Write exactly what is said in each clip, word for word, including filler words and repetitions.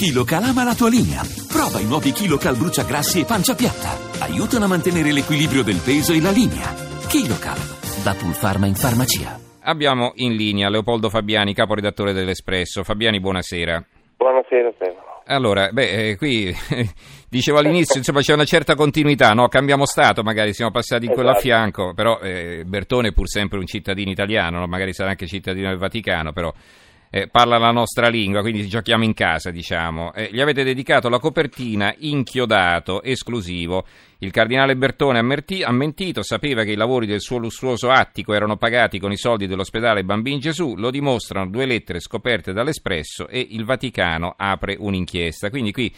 KiloCal ama la tua linea. Prova i nuovi KiloCal bruciagrassi e pancia piatta. Aiutano a mantenere l'equilibrio del peso e la linea. KiloCal, da Pulpharma in farmacia. Abbiamo in linea Leopoldo Fabiani, caporedattore dell'Espresso. Fabiani, buonasera. Buonasera, Stefano. Allora, beh, qui dicevo all'inizio, insomma, c'è una certa continuità, no? Cambiamo stato, magari siamo passati in esatto. quello a fianco, però eh, Bertone è pur sempre un cittadino italiano, no? Magari sarà anche cittadino del Vaticano, però eh, parla la nostra lingua, quindi giochiamo in casa, diciamo. Eh, gli avete dedicato la copertina inchiodato, esclusivo. Il cardinale Bertone ha, merti- ha mentito, sapeva che i lavori del suo lussuoso attico erano pagati con i soldi dell'ospedale Bambin Gesù, lo dimostrano due lettere scoperte dall'Espresso e il Vaticano apre un'inchiesta. Quindi qui,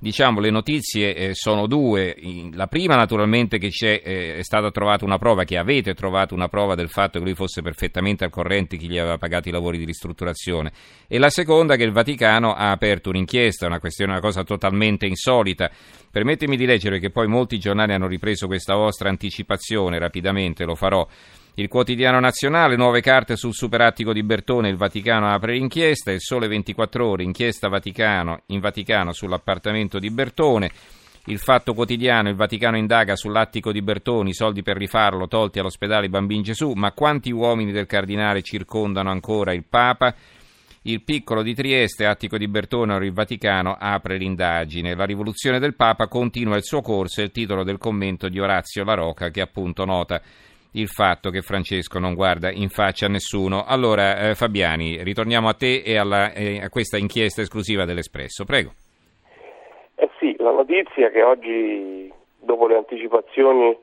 diciamo, le notizie eh, sono due. La prima, naturalmente, che c'è, eh, è stata trovata una prova, che avete trovato una prova del fatto che lui fosse perfettamente al corrente chi gli aveva pagato i lavori di ristrutturazione. E la seconda, che il Vaticano ha aperto un'inchiesta, una questione, una cosa totalmente insolita. Permettimi di leggere, che poi molti giornali hanno ripreso questa vostra anticipazione, rapidamente lo farò. Il Quotidiano Nazionale, nuove carte sul superattico di Bertone, il Vaticano apre l'inchiesta. Il Sole ventiquattro Ore, inchiesta Vaticano, in Vaticano sull'appartamento di Bertone. Il Fatto Quotidiano, il Vaticano indaga sull'attico di Bertone, i soldi per rifarlo tolti all'ospedale Bambin Gesù, ma quanti uomini del cardinale circondano ancora il Papa? Il Piccolo di Trieste, attico di Bertone, il Vaticano apre l'indagine. La rivoluzione del Papa continua il suo corso, è il titolo del commento di Orazio Larocca, che appunto nota il fatto che Francesco non guarda in faccia a nessuno. Allora eh, Fabiani, ritorniamo a te e alla, eh, a questa inchiesta esclusiva dell'Espresso, prego. Eh sì, la notizia che oggi, dopo le anticipazioni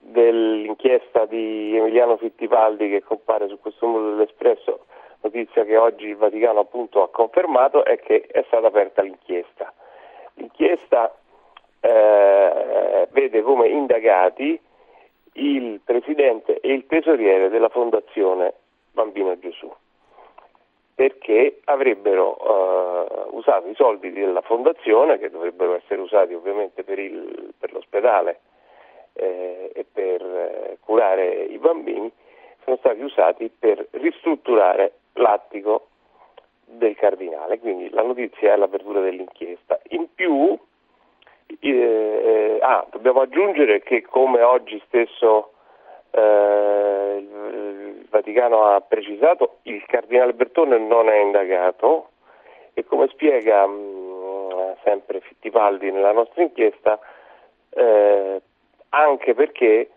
dell'inchiesta di Emiliano Fittipaldi che compare su questo numero dell'Espresso, notizia che oggi il Vaticano appunto ha confermato, è che è stata aperta l'inchiesta. L'inchiesta eh, vede come indagati il presidente e il tesoriere della Fondazione Bambino Gesù, perché avrebbero eh, usato i soldi della Fondazione, che dovrebbero essere usati ovviamente per, il, per l'ospedale eh, e per eh, curare i bambini, sono stati usati per ristrutturare l'attico del cardinale. Quindi la notizia è l'apertura dell'inchiesta. In più eh, ah, dobbiamo aggiungere che, come oggi stesso eh, il Vaticano ha precisato, il cardinale Bertone non è indagato e, come spiega mh, sempre Fittipaldi nella nostra inchiesta, eh, anche perché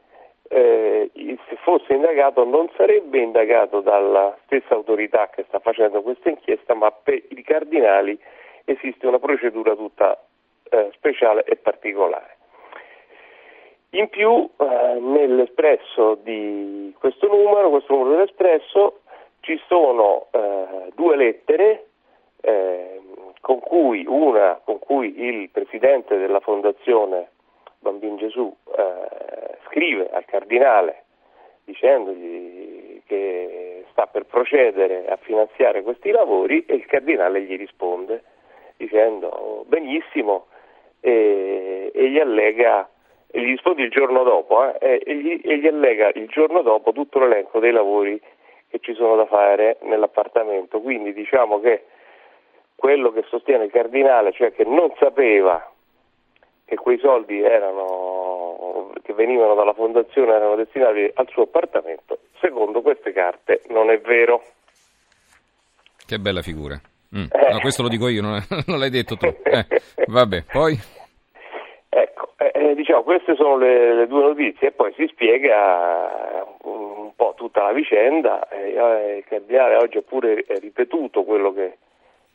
Eh, se fosse indagato non sarebbe indagato dalla stessa autorità che sta facendo questa inchiesta, ma per i cardinali esiste una procedura tutta eh, speciale e particolare. In più eh, nell'Espresso di questo numero, questo numero dell'Espresso, ci sono eh, due lettere eh, con cui una con cui il presidente della Fondazione Bambin Gesù eh, scrive al cardinale dicendogli che sta per procedere a finanziare questi lavori, e il cardinale gli risponde dicendo benissimo, e, e gli allega, e gli risponde il giorno dopo eh, e, gli, e gli allega il giorno dopo tutto l'elenco dei lavori che ci sono da fare nell'appartamento. Quindi diciamo che quello che sostiene il cardinale, cioè che non sapeva che quei soldi erano, che venivano dalla Fondazione, erano destinati al suo appartamento, secondo queste carte non è vero. Che bella figura. Mm. Eh. No, questo lo dico io, non, non l'hai detto tu. Eh, vabbè, poi? Ecco, eh, diciamo, queste sono le, le due notizie, e poi si spiega un po' tutta la vicenda. Eh, il cardinale oggi ha pure ripetuto quello che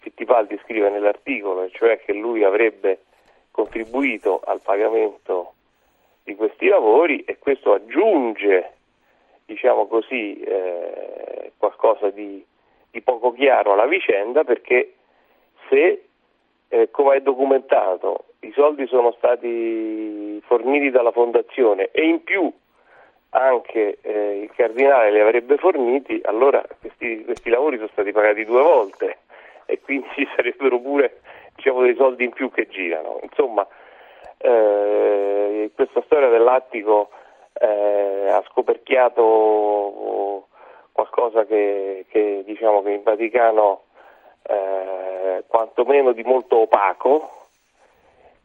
Fittipaldi scrive nell'articolo, cioè che lui avrebbe contribuito al pagamento di questi lavori, e questo aggiunge, diciamo così, eh, qualcosa di, di poco chiaro alla vicenda, perché se, eh, come è documentato, i soldi sono stati forniti dalla Fondazione e in più anche eh, il cardinale li avrebbe forniti, allora questi, questi lavori sono stati pagati due volte, e quindi ci sarebbero pure, diciamo, dei soldi in più che girano. Insomma, eh, questa storia dell'attico eh, ha scoperchiato qualcosa che, che diciamo che in Vaticano eh, quantomeno di molto opaco,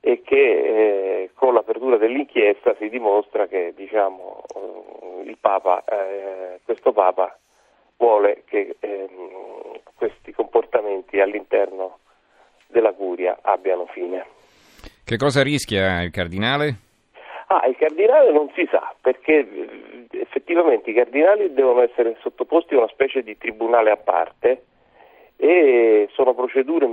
e che eh, con l'apertura dell'inchiesta si dimostra che, diciamo, il Papa, eh, questo Papa vuole che eh, questi comportamenti all'interno della curia abbiano fine. Che cosa rischia il cardinale? Ah, il cardinale non si sa, perché effettivamente i cardinali devono essere sottoposti a una specie di tribunale a parte, e sono procedure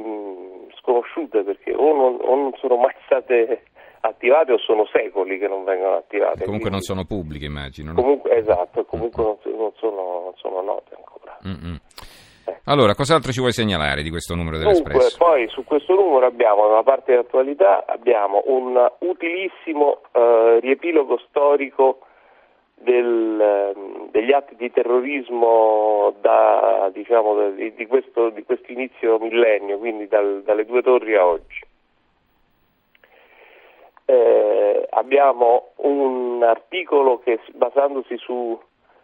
sconosciute, perché o non, o non sono mai state attivate, o sono secoli che non vengono attivate. E comunque quindi, non sono pubbliche, immagino. Comunque, no? Esatto, comunque mm-hmm. non, non, sono, non sono note ancora. Mm-hmm. Allora, cos'altro ci vuoi segnalare di questo numero dell'Espresso? Dunque, poi su questo numero abbiamo, nella parte di attualità, abbiamo un utilissimo eh, riepilogo storico del, degli atti di terrorismo da, diciamo, di, di questo di questo inizio millennio, quindi dal, dalle due torri a oggi. Eh, abbiamo un articolo che, basandosi su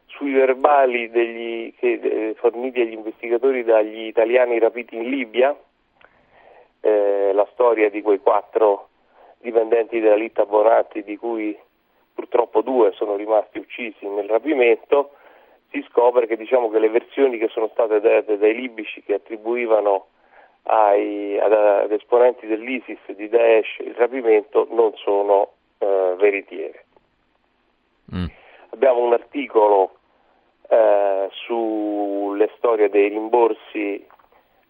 sui verbali degli, che, eh, forniti agli investigatori dagli italiani rapiti in Libia, eh, la storia di quei quattro dipendenti della Litta Bonatti, di cui purtroppo due sono rimasti uccisi nel rapimento, si scopre che, diciamo, che le versioni che sono state date dai libici, che attribuivano ai, ad, ad esponenti dell'ISIS, di Daesh, il rapimento, non sono eh, veritiere. Mm. Abbiamo un articolo Eh, sulle storie dei rimborsi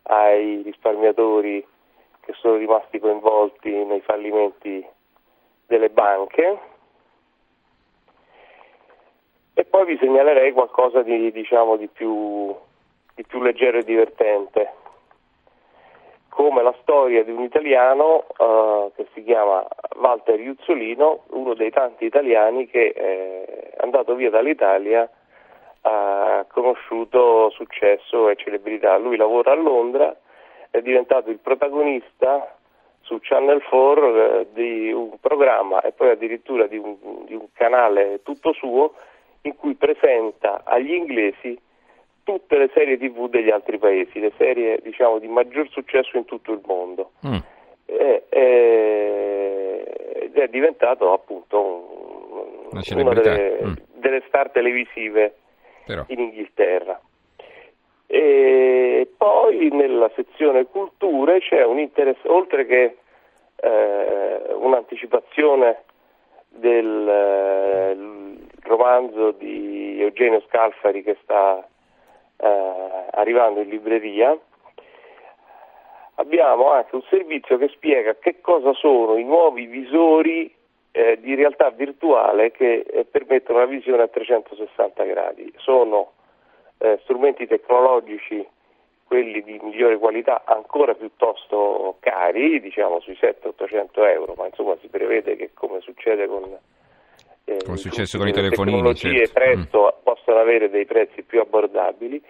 ai risparmiatori che sono rimasti coinvolti nei fallimenti delle banche, e poi vi segnalerei qualcosa di, diciamo, di più di più leggero e divertente, come la storia di un italiano eh, che si chiama Walter Iuzzolino, uno dei tanti italiani che eh, è andato via dall'Italia, ha conosciuto successo e celebrità. Lui lavora a Londra, è diventato il protagonista su Channel four di un programma, e poi addirittura di un, di un canale tutto suo, in cui presenta agli inglesi tutte le serie tivù degli altri paesi, le serie, diciamo, di maggior successo in tutto il mondo. Mm. E, e, ed è diventato appunto un, una delle, mm. delle star televisive Però. in Inghilterra. E poi nella sezione culture c'è un interesse, oltre che eh, un'anticipazione del eh, romanzo di Eugenio Scalfari che sta eh, arrivando in libreria, abbiamo anche un servizio che spiega che cosa sono i nuovi visori Eh, di realtà virtuale che eh, permettono la visione a trecentosessanta gradi. Sono eh, strumenti tecnologici, quelli di migliore qualità, ancora piuttosto cari, diciamo sui settecento-ottocento euro, ma insomma si prevede che, come succede con, eh, con, successo con i telefonini, le tecnologie, certo, presto mm. possono avere dei prezzi più abbordabili,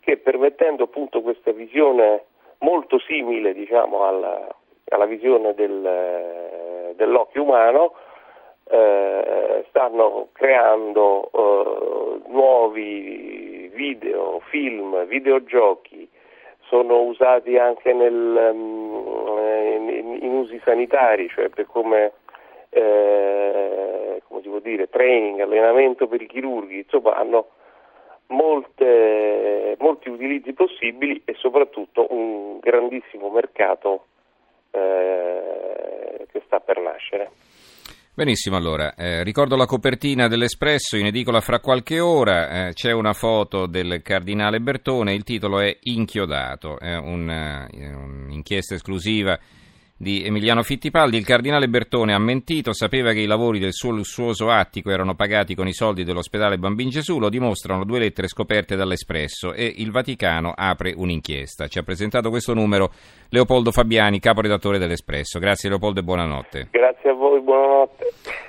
che, permettendo appunto questa visione molto simile, diciamo, alla, alla visione del eh, dell'occhio umano, eh, stanno creando eh, nuovi video, film, videogiochi, sono usati anche nel, in, in usi sanitari, cioè per come, eh, come si può dire, training, allenamento per i chirurghi, insomma hanno molte, molti utilizzi possibili, e soprattutto un grandissimo mercato Eh, che sta per nascere. Benissimo, allora eh, ricordo la copertina dell'Espresso in edicola fra qualche ora, eh, c'è una foto del cardinale Bertone, il titolo è Inchiodato, è una, un'inchiesta esclusiva di Emiliano Fittipaldi. Il cardinale Bertone ha mentito, sapeva che i lavori del suo lussuoso attico erano pagati con i soldi dell'ospedale Bambin Gesù, lo dimostrano due lettere scoperte dall'Espresso, e il Vaticano apre un'inchiesta. Ci ha presentato questo numero Leopoldo Fabiani, caporedattore dell'Espresso. Grazie Leopoldo e buonanotte. Grazie a voi, buonanotte.